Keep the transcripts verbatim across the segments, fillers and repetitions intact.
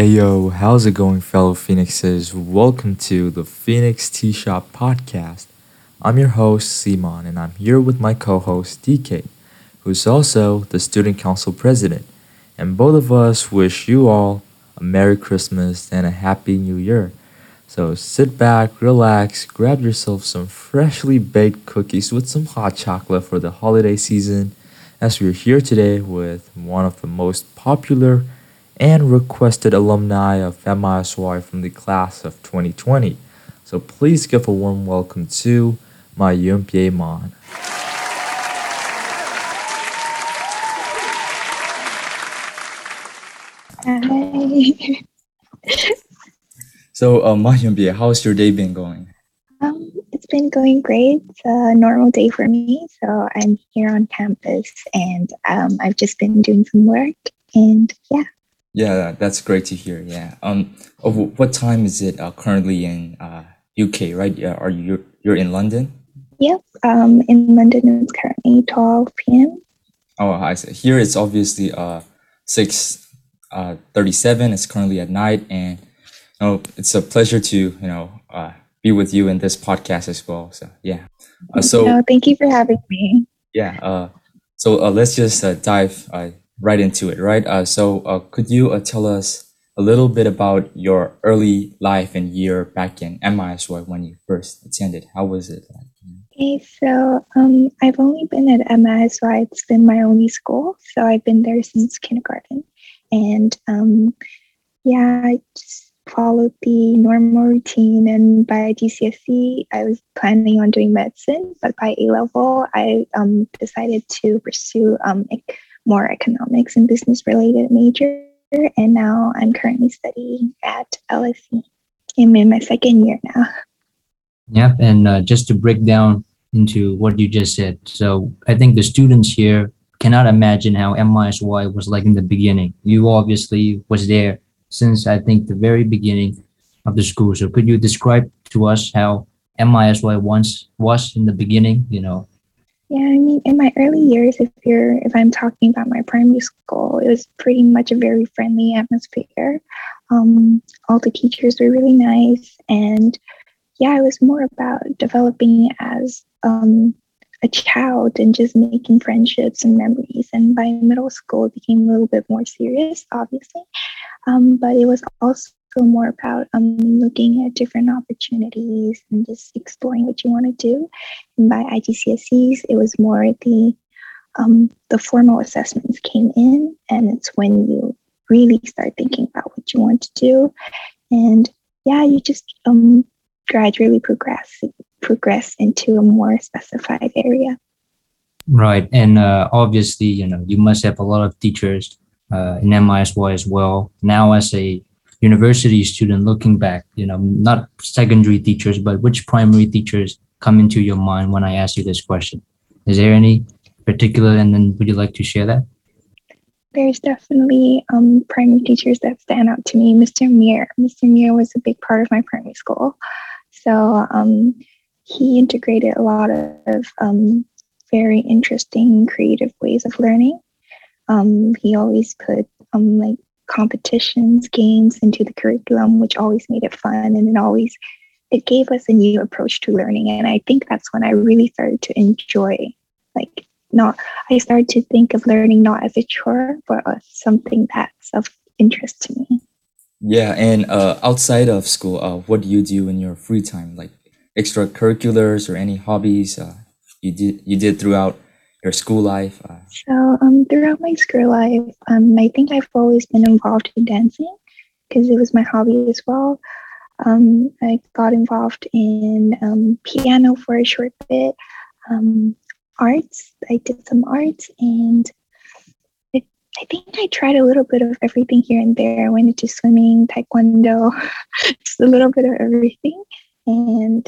Hey yo, how's it going, fellow Phoenixes? Welcome to the Phoenix Tea Shop Podcast. I'm your host, Simon, and I'm here with my co-host, D K, who's also the Student Council President. And both of us wish you all a Merry Christmas and a Happy New Year. So sit back, relax, grab yourself some freshly baked cookies with some hot chocolate for the holiday season, as we're here today with one of the most popular and requested alumni of M I S Y from the class of twenty twenty. So please give a warm welcome to my Yoon Pyae Mon. Hi. So uh, my Yoon Pyae, how's your day been going? Um, it's been going great. It's a normal day for me. So I'm here on campus and um, I've just been doing some work and yeah. Yeah, that's great to hear. Yeah. Um. What time is it uh, currently in uh U K? Right. Yeah. Are you you're in London? Yep. Um. In London, it's currently twelve p.m. Oh, I see. Here it's obviously uh six uh thirty seven. It's currently at night, and you know, it's a pleasure to you know uh be with you in this podcast as well. So yeah. Uh, so no, thank you for having me. Yeah. Uh. So uh, let's just uh, dive uh. right into it, right? Uh, so uh, could you uh, tell us a little bit about your early life and year back in M I S Y when you first attended? How was it like? Okay, so um, I've only been at M I S Y. It's been my only school. So I've been there since kindergarten. And um, yeah, I just followed the normal routine. And by G C S E, I was planning on doing medicine. But by A-level, I um, decided to pursue um, ec- more economics and business related major, and now I'm currently studying at L S E. I'm in my second year now. Yep, and uh, just to break down into what you just said, so I think the students here cannot imagine how M I S Y was like in the beginning. You obviously was there since I think the very beginning of the school. So could you describe to us how M I S Y once was in the beginning, you know? Yeah, I mean, in my early years, if you're, if I'm talking about my primary school, it was pretty much a very friendly atmosphere. Um, all the teachers were really nice. And yeah, it was more about developing as um, a child and just making friendships and memories. And by middle school, it became a little bit more serious, obviously. Um, but it was also more about um, looking at different opportunities and just exploring what you want to do. And by I G C S Es, it was more the um, the formal assessments came in, and it's when you really start thinking about what you want to do. And yeah, you just um, gradually progress progress into a more specified area. Right, and uh, obviously, you know, you must have a lot of teachers uh, in M I S Y as well. Now, as a university student looking back, you know, not secondary teachers, but which primary teachers come into your mind when I ask you this question? Is there any particular, and then would you like to share that? There's definitely um, primary teachers that stand out to me. Mister Mir. Mister Mir was a big part of my primary school. So um, he integrated a lot of um, very interesting, creative ways of learning. Um, he always put um, like competitions, games into the curriculum, which always made it fun, and it always it gave us a new approach to learning. And I think that's when I really started to enjoy, like, not I started to think of learning not as a chore, but as something that's of interest to me. Yeah, and uh, outside of school, uh, what do you do in your free time? Like extracurriculars or any hobbies uh, you did you did throughout your school life? Uh. So um, throughout my school life, um, I think I've always been involved in dancing because it was my hobby as well. Um, I got involved in um, piano for a short bit, um, arts. I did some arts, and it, I think I tried a little bit of everything here and there. I went into swimming, taekwondo, just a little bit of everything. And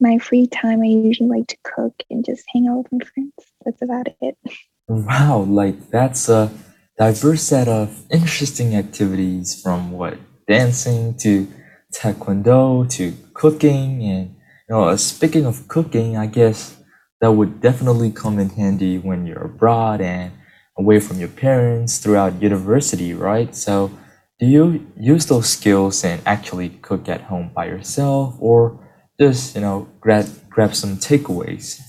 my free time, I usually like to cook and just hang out with my friends. That's about it. Wow, like that's a diverse set of interesting activities, from what, dancing to taekwondo to cooking. And you know, speaking of cooking, I guess that would definitely come in handy when you're abroad and away from your parents throughout university, right? So Do you use those skills and actually cook at home by yourself, or just, you know, grab grab some takeaways?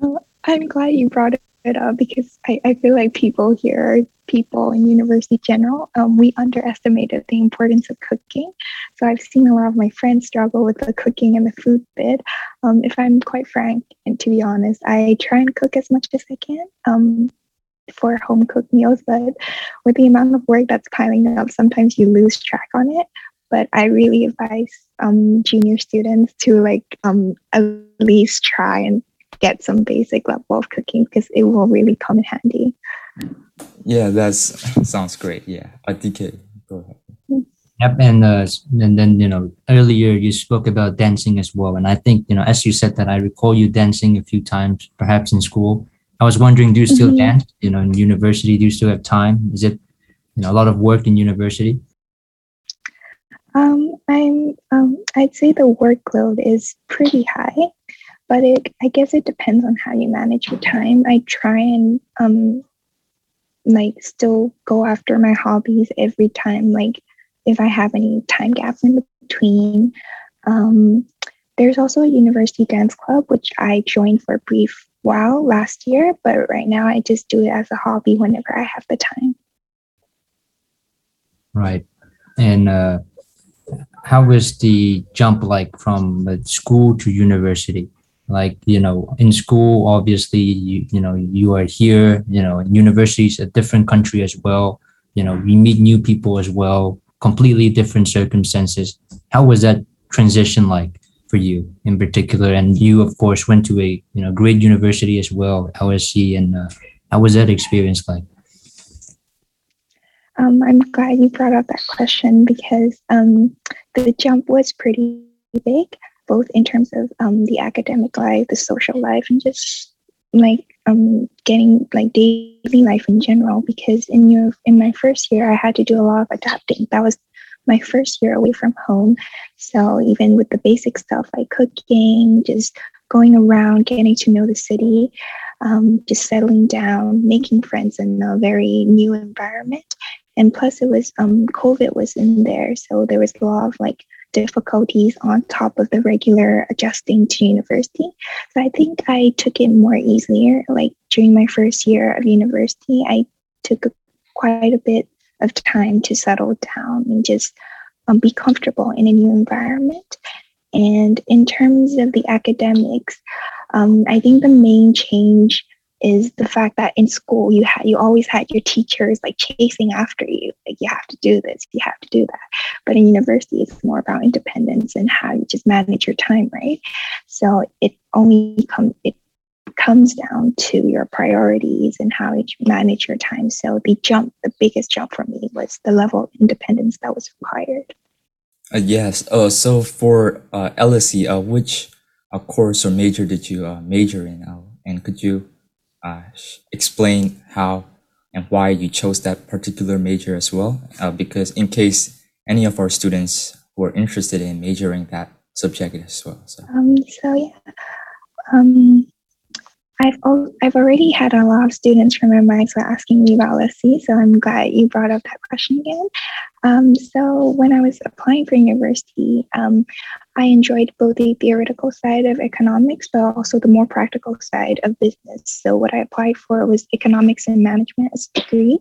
Well, I'm glad you brought it up because I, I feel like people here, people in university general, um, we underestimated the importance of cooking. So I've seen a lot of my friends struggle with the cooking and the food bit. Um, if I'm quite frank, and to be honest, I try and cook as much as I can. Um, for home-cooked meals, but with the amount of work that's piling up, sometimes you lose track on it. But I really advise um, junior students to like um, at least try and get some basic level of cooking because it will really come in handy. Yeah, that sounds great. Yeah, D K, go ahead. Yep, and, uh, and then, you know, earlier you spoke about dancing as well. And I think, you know, as you said that, I recall you dancing a few times, perhaps in school. I was wondering, do you still mm-hmm. dance, you know, in university? Do you still have time? Is it, you know, a lot of work in university? Um, I'm, um, I'd say the workload is pretty high, but it, I guess it depends on how you manage your time. I try and, um, like, still go after my hobbies every time, like, if I have any time gaps in between. Um, there's also a university dance club, which I joined for a brief Wow, last year, but right now I just do it as a hobby whenever I have the time. Right. And uh, how was the jump like from school to university? Like, you know, in school, obviously, you, you know, you are here, you know, university is a different country as well. You know, we meet new people as well, completely different circumstances. How was that transition like for you in particular? And you, of course, went to a, you know, great university as well, L S E, and uh, how was that experience like? Um, I'm glad you brought up that question because um, the jump was pretty big, both in terms of um, the academic life, the social life, and just like um, getting like daily life in general. Because in your in my first year, I had to do a lot of adapting. That was my first year away from home. So even with the basic stuff like cooking, just going around, getting to know the city, um, just settling down, making friends in a very new environment. And plus it was, um, COVID was in there. So there was a lot of like difficulties on top of the regular adjusting to university. So I think I took it more easier. Like during my first year of university, I took quite a bit of time to settle down and just um, be comfortable in a new environment. And in terms of the academics, um, I think the main change is the fact that in school you had you always had your teachers like chasing after you, like you have to do this, you have to do that. But in university, it's more about independence and how you just manage your time, right? So it only comes it comes down to your priorities and how you manage your time. So the jump, the biggest jump for me was the level of independence that was required. Uh, yes. Uh, so for uh, L S E, uh, which uh, course or major did you uh, major in? Uh, and could you uh, explain how and why you chose that particular major as well? Uh, because in case any of our students were interested in majoring that subject as well. So, um, so yeah. Um, I've al- I've already had a lot of students from M I who are asking me about L S E, so I'm glad you brought up that question again. Um, so when I was applying for university, um, I enjoyed both the theoretical side of economics, but also the more practical side of business. So what I applied for was economics and management as a degree.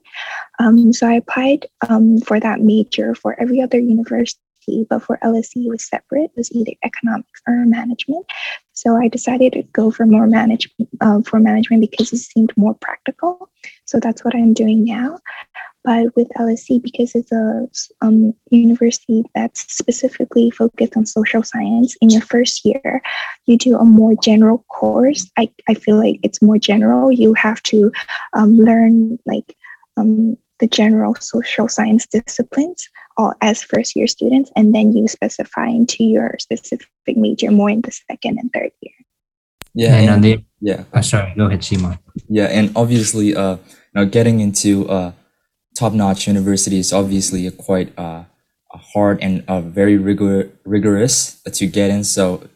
Um, so I applied um, for that major for every other university, but for L S E it was separate. It was either economics or management. So I decided to go for more management uh, for management because it seemed more practical. So that's what I'm doing now. But with L S E, because it's a um, university that's specifically focused on social science, in your first year, you do a more general course. I, I feel like it's more general. You have to um, learn like um, the general social science disciplines all as first year students, and then you specify into your specific major more in the second and third year. Yeah, and, and the, yeah. Oh, sorry, go ahead, Simon. Yeah, and obviously, uh, you know, getting into uh, top-notch university is obviously a quite uh, a hard and uh, very rigor- rigorous to get in. So,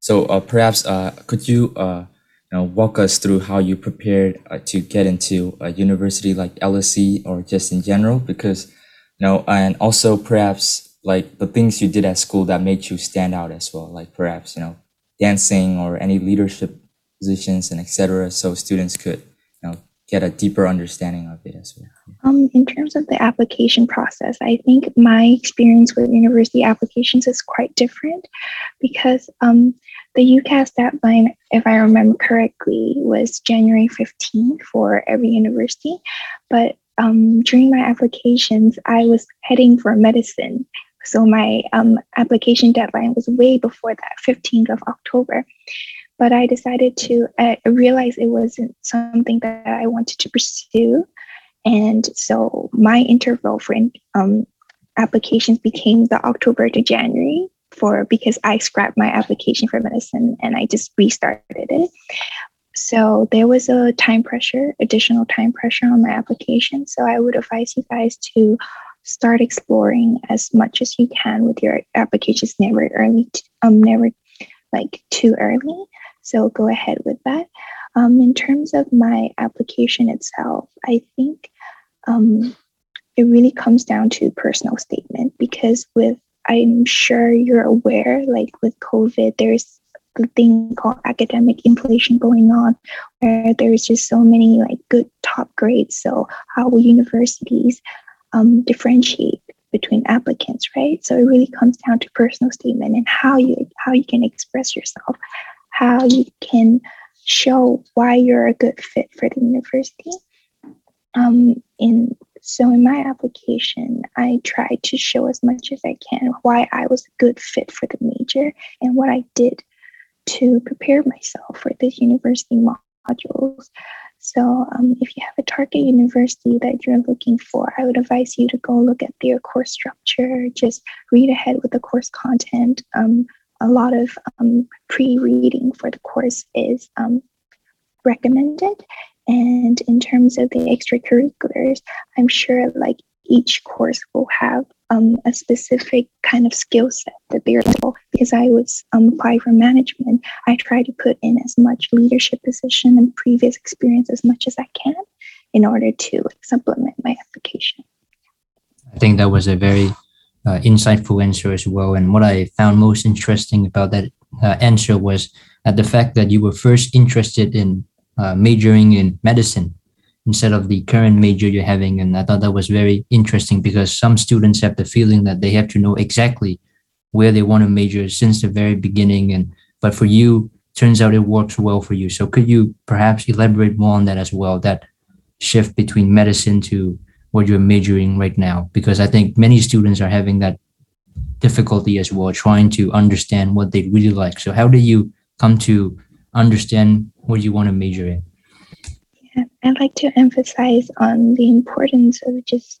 so uh, perhaps uh, could you uh, you know, walk us through how you prepared uh, to get into a university like L S E or just in general? Because You know, and also perhaps like the things you did at school that made you stand out as well, like perhaps, you know, dancing or any leadership positions and et cetera, so students could, you know, get a deeper understanding of it as well. Um, in terms of the application process, I think my experience with university applications is quite different because um, the UCAS deadline, if I remember correctly, was January fifteenth for every university. But um, during my applications, I was heading for medicine. So my um, application deadline was way before that, fifteenth of October. But I decided to uh, realize it wasn't something that I wanted to pursue. And so my interval for um, applications became the October to January for because I scrapped my application for medicine and I just restarted it. So there was a time pressure, additional time pressure on my application. So I would advise you guys to start exploring as much as you can with your applications, never early, um, never like too early. So go ahead with that. Um, in terms of my application itself, I think um, it really comes down to personal statement because with, I'm sure you're aware, like with COVID, there's a thing called academic inflation going on where there's just so many like good top grades. So how will universities um, differentiate between applicants, right? So it really comes down to personal statement and how you how you can express yourself, how you can show why you're a good fit for the university. Um, in so in my application, I tried to show as much as I can why I was a good fit for the major and what I did to prepare myself for this university modules. So um, if you have a target university that you're looking for, I would advise you to go look at their course structure, just read ahead with the course content. Um, a lot of um, pre-reading for the course is um, recommended. And in terms of the extracurriculars, I'm sure like each course will have um, a specific kind of skill set that they're looking for. Because I was um, applying for management, I try to put in as much leadership position and previous experience as much as I can in order to supplement my application. I think that was a very uh, insightful answer as well. And what I found most interesting about that uh, answer was uh, the fact that you were first interested in uh, majoring in medicine instead of the current major you're having. And I thought that was very interesting because some students have the feeling that they have to know exactly where they want to major since the very beginning. And but for you, turns out it works well for you. So could you perhaps elaborate more on that as well, that shift between medicine to what you're majoring right now? Because I think many students are having that difficulty as well, trying to understand what they really like. So how do you come to understand what you want to major in? I'd like to emphasize on the importance of just,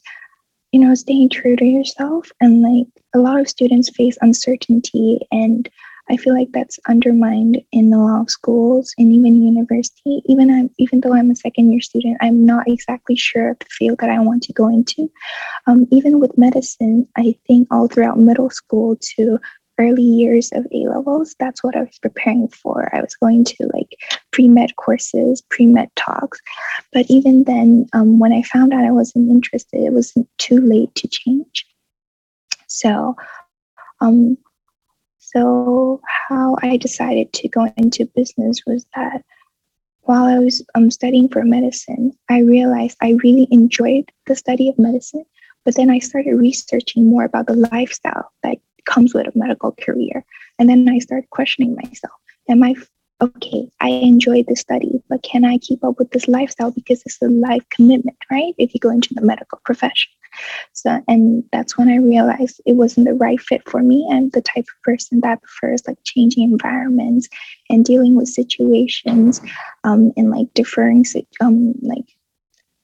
you know, staying true to yourself. And like a lot of students face uncertainty, and I feel like that's undermined in a lot of schools and even university. Even I'm, even though I'm a second year student, I'm not exactly sure of the field that I want to go into. Um, even with medicine, I think all throughout middle school to early years of A-levels, that's what I was preparing for. I was going to like pre-med courses, pre-med talks. But even then, um, when I found out I wasn't interested, it wasn't too late to change. So, um, so how I decided to go into business was that while I was um, studying for medicine, I realized I really enjoyed the study of medicine, but then I started researching more about the lifestyle that comes with a medical career. And then I started questioning myself. Am I, okay, I enjoyed the study, but can I keep up with this lifestyle? Because it's a life commitment, right? If you go into the medical profession. So, and that's when I realized it wasn't the right fit for me. I'm the type of person that prefers like changing environments and dealing with situations um, and like differing um, like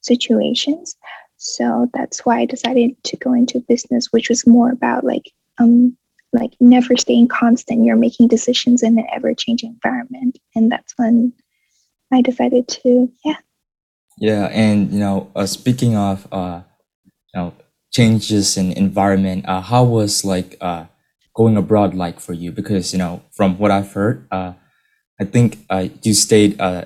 situations. So that's why I decided to go into business, which was more about like Um, like never staying constant. You're making decisions in an ever-changing environment, and that's when I decided to, yeah. Yeah, and you know, uh, speaking of uh, you know, changes in environment, uh, how was like uh, going abroad like for you? Because you know, from what I've heard, uh, I think uh, you stayed. Uh,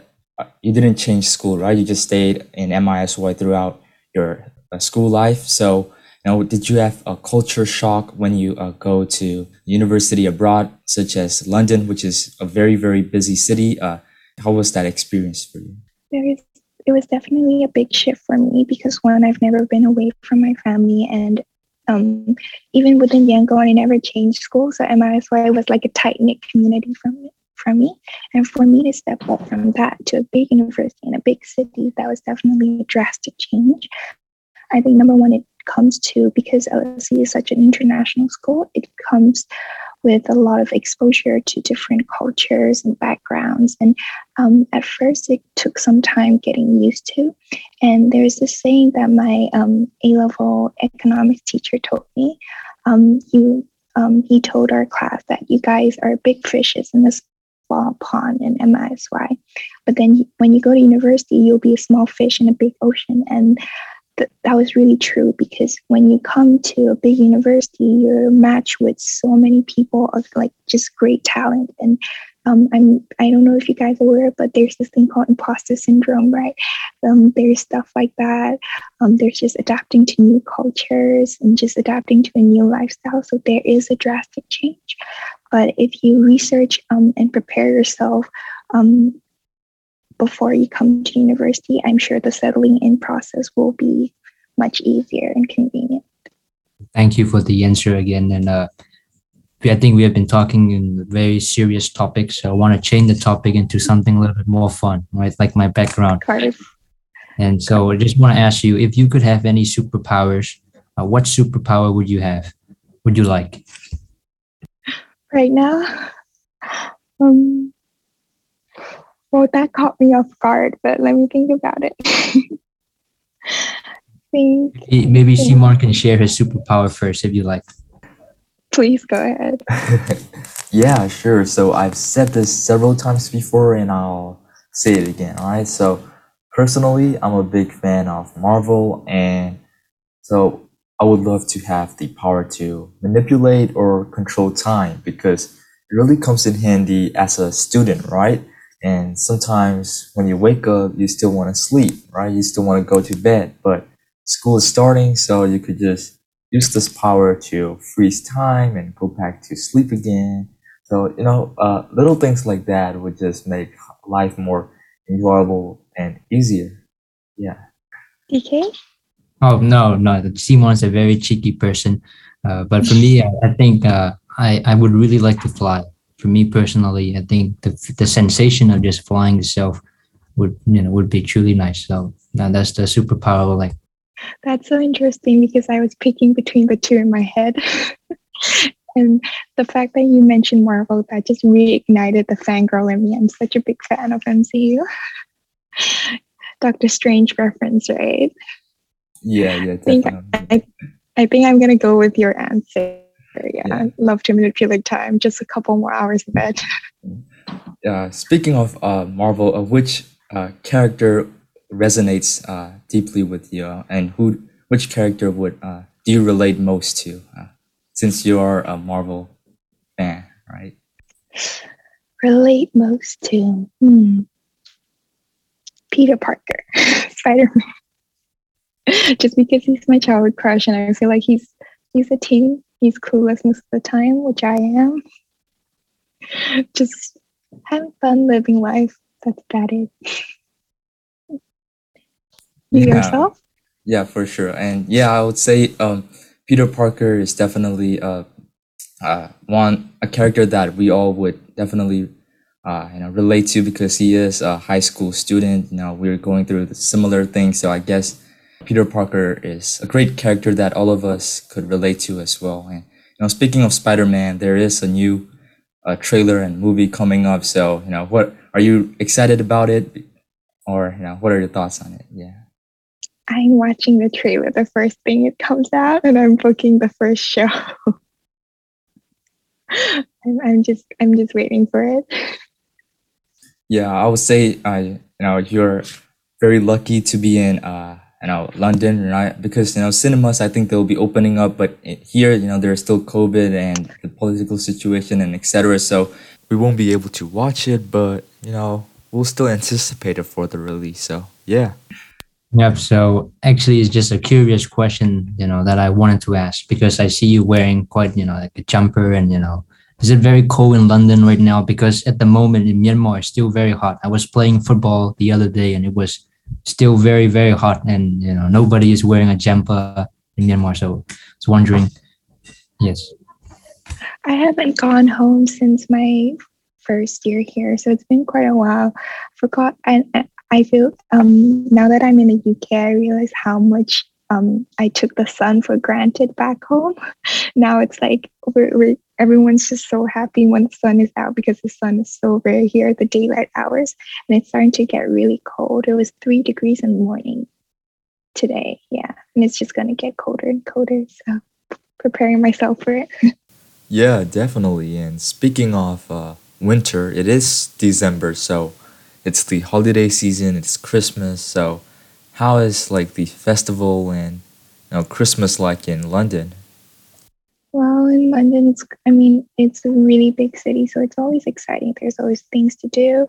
you didn't change school, right? You just stayed in M I S Y throughout your uh, school life. So Now, did you have a culture shock when you uh, go to university abroad, such as London, which is a very, very busy city? Uh, how was that experience for you? There is, it was definitely a big shift for me because, one, I've never been away from my family. And um, even within Yangon, I never changed school. So M I S Y was like a tight-knit community for me. For me. And for me to step up from that to a big university in a big city, that was definitely a drastic change. I think, number one, it comes to, because L S E is such an international school, it comes with a lot of exposure to different cultures and backgrounds. And um, at first, it took some time getting used to. And there's this saying that my um, A-level economics teacher told me. Um, you, um, he told our class that you guys are big fishes in this small pond in M I S Y. But then when you go to university, you'll be a small fish in a big ocean. And th- that was really true, because when you come to a big university, you're matched with so many people of like just great talent. And um, I'm, I don't know if you guys are aware, but there's this thing called imposter syndrome, right? Um, there's stuff like that. Um, there's just adapting to new cultures and just adapting to a new lifestyle. So there is a drastic change. But if you research um, and prepare yourself um, before you come to university, I'm sure the settling in process will be much easier and convenient. Thank you for the answer again. And uh, I think we have been talking in very serious topics. So I want to change the topic into something a little bit more fun, right? Like my background. Cardiff. And so I just want to ask you, if you could have any superpowers, uh, what superpower would you have? Would you like? Right now, um, well, that caught me off guard, but let me think about it. think, Maybe Shimon can share his superpower first, if you like. Please go ahead. Yeah, sure. So I've said this several times before, and I'll say it again, all right? So personally, I'm a big fan of Marvel, and so I would love to have the power to manipulate or control time, because it really comes in handy as a student, right? And sometimes when you wake up, you still want to sleep, right? You still want to go to bed, but school is starting, so you could just use this power to freeze time and go back to sleep again. So, you know, uh, little things like that would just make life more enjoyable and easier. Yeah. Okay. Oh, no, no. Simon's a very cheeky person. Uh, but for me, I, I think uh, I, I would really like to fly. For me personally, I think the the sensation of just flying itself would, you know, would be truly nice. So uh, that's the superpower. Like, that's so interesting, because I was picking between the two in my head. And the fact that you mentioned Marvel, that just reignited the fangirl in me. I'm such a big fan of M C U. Doctor Strange reference, right? Yeah, yeah, definitely. I think, I, I think I'm going to go with your answer. Yeah, yeah. Love to manipulate time. Just a couple more hours of it. Uh, speaking of uh, Marvel, uh, which uh, character resonates uh, deeply with you? Uh, and who? Which character would uh, do you relate most to, uh, since you are a Marvel fan, right? Relate most to? Hmm. Peter Parker, Spider-Man. Just because he's my childhood crush, and I feel like he's he's a teen, he's clueless most of the time, which I am. Just having fun, living life. That's about it. You yeah. yourself? Yeah, for sure. And yeah, I would say um, Peter Parker is definitely uh, uh, one a character that we all would definitely uh, you know relate to, because he is a high school student. You know, we're going through the similar things, so I guess Peter Parker is a great character that all of us could relate to as well. And you know, speaking of Spider-Man, there is a new uh, trailer and movie coming up. So, you know, what are you excited about it, or you know, what are your thoughts on it? Yeah, I'm watching the trailer the first thing it comes out, and I'm booking the first show. I'm, I'm just, I'm just waiting for it. Yeah, I would say, I uh, you know, you're very lucky to be in. Uh, You know, London, right? Because, you know, cinemas, I think they'll be opening up, but here, you know, there's still COVID and the political situation and et cetera. So we won't be able to watch it, but, you know, we'll still anticipate it for the release. So, yeah. Yep. So actually, it's just a curious question, you know, that I wanted to ask, because I see you wearing quite, you know, like a jumper, and, you know, is it very cold in London right now? Because at the moment in Myanmar, it's still very hot. I was playing football the other day and it was still very, very hot. And, you know, nobody is wearing a jumper in Myanmar. So I was wondering. Yes. I haven't gone home since my first year here. So it's been quite a while. I forgot. And I, I feel um, now that I'm in the U K, I realize how much um, I took the sun for granted back home. Now it's like we're, we're, everyone's just so happy when the sun is out, because the sun is so rare here, the daylight hours, and it's starting to get really cold. It was three degrees in the morning today. Yeah. And it's just going to get colder and colder. So preparing myself for it. Yeah, definitely. And speaking of uh, winter, it is December, so it's the holiday season, it's Christmas. So how is like the festival and, you know, Christmas like in London? Well, in London, it's, I mean, it's a really big city, so it's always exciting. There's always things to do.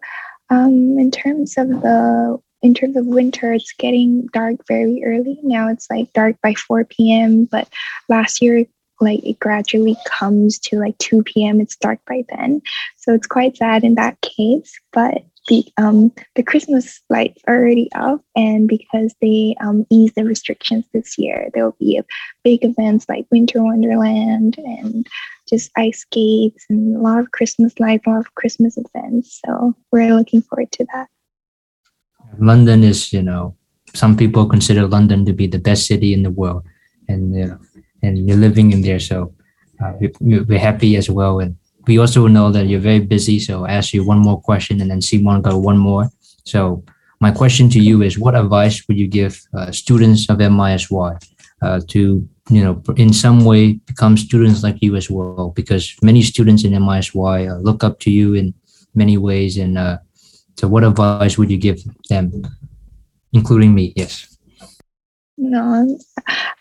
Um, in terms of the in terms of winter, it's getting dark very early. Now it's like dark by four p.m., but last year, like it gradually comes to like two p.m. It's dark by then. So it's quite sad in that case, but the um the Christmas lights are already up, and because they um ease the restrictions this year, there will be big events like Winter Wonderland and just ice skates and a lot of Christmas lights, a lot of Christmas events. So we're looking forward to that. London is, you know, some people consider London to be the best city in the world, and you know, and you're living in there, so uh, we, we're happy as well. And we also know that you're very busy, so I'll ask you one more question, and then Simon got one more. So my question to you is, what advice would you give uh, students of M I S Y uh, to, you know, in some way become students like you as well? Because many students in M I S Y uh, look up to you in many ways, and uh, so what advice would you give them, including me? Yes. No,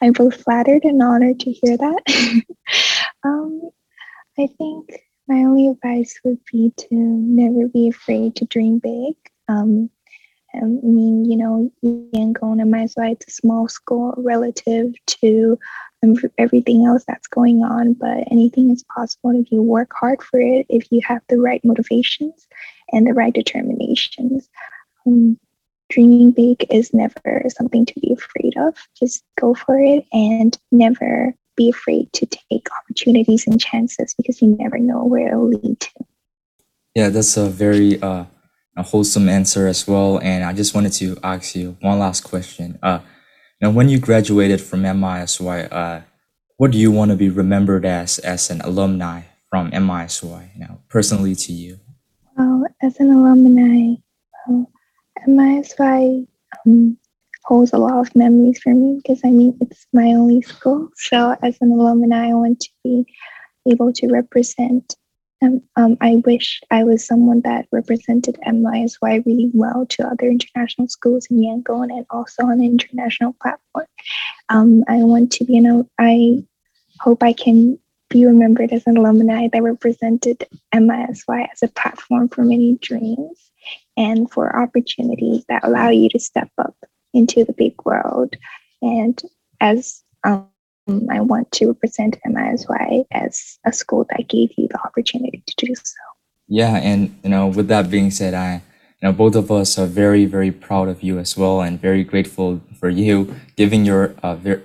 I'm both flattered and honored to hear that. um, I think my only advice would be to never be afraid to dream big. Um, I mean, you know, Yangon and M I S Y, it's a small school relative to everything else that's going on, but anything is possible if you work hard for it, if you have the right motivations and the right determinations. Um, Dreaming big is never something to be afraid of. Just go for it and never be afraid to take opportunities and chances, because you never know where it will lead to. Yeah, that's a very uh, a wholesome answer as well. And I just wanted to ask you one last question. Uh, now, when you graduated from M I S Y, uh, what do you want to be remembered as as an alumni from M I S Y, you know, personally to you? Well, as an alumni, well, M I S Y um, holds a lot of memories for me, because I mean, it's my only school. So as an alumni, I want to be able to represent. Um, um, I wish I was someone that represented M I S Y really well to other international schools in Yangon, and also on an international platform. Um, I want to be, you know, I hope I can be remembered as an alumni that represented M I S Y as a platform for many dreams and for opportunities that allow you to step up into the big world. And as um, I want to represent M I S Y as a school that gave you the opportunity to do so. Yeah, and you know, with that being said, I, you know, both of us are very, very proud of you as well, and very grateful for you giving your uh, ver-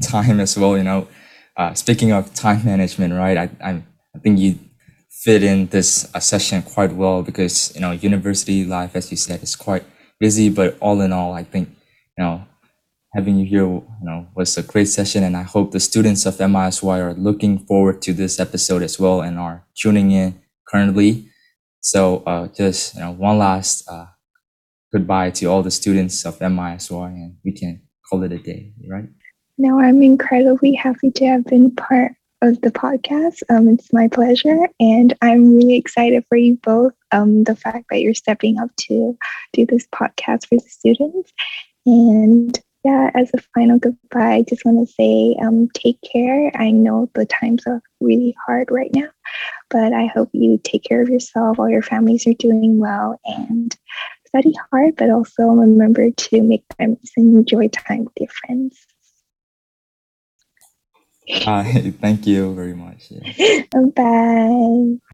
time as well. You know, uh, speaking of time management, right? I, I, I think you fit in this uh, session quite well, because you know, university life, as you said, is quite busy, but all in all, I think, you know, having you here, you know, was a great session, and I hope the students of M I S Y are looking forward to this episode as well and are tuning in currently. So uh, just, you know, one last uh, goodbye to all the students of M I S Y, and we can call it a day, right? No, I'm incredibly happy to have been part of the podcast. Um, it's my pleasure, and I'm really excited for you both. Um, the fact that you're stepping up to do this podcast for the students, and yeah, as a final goodbye, I just want to say, um, take care. I know the times are really hard right now, but I hope you take care of yourself, all your families are doing well, and study hard, but also remember to make memories and enjoy time with your friends. Hi, thank you very much. Yeah. Bye.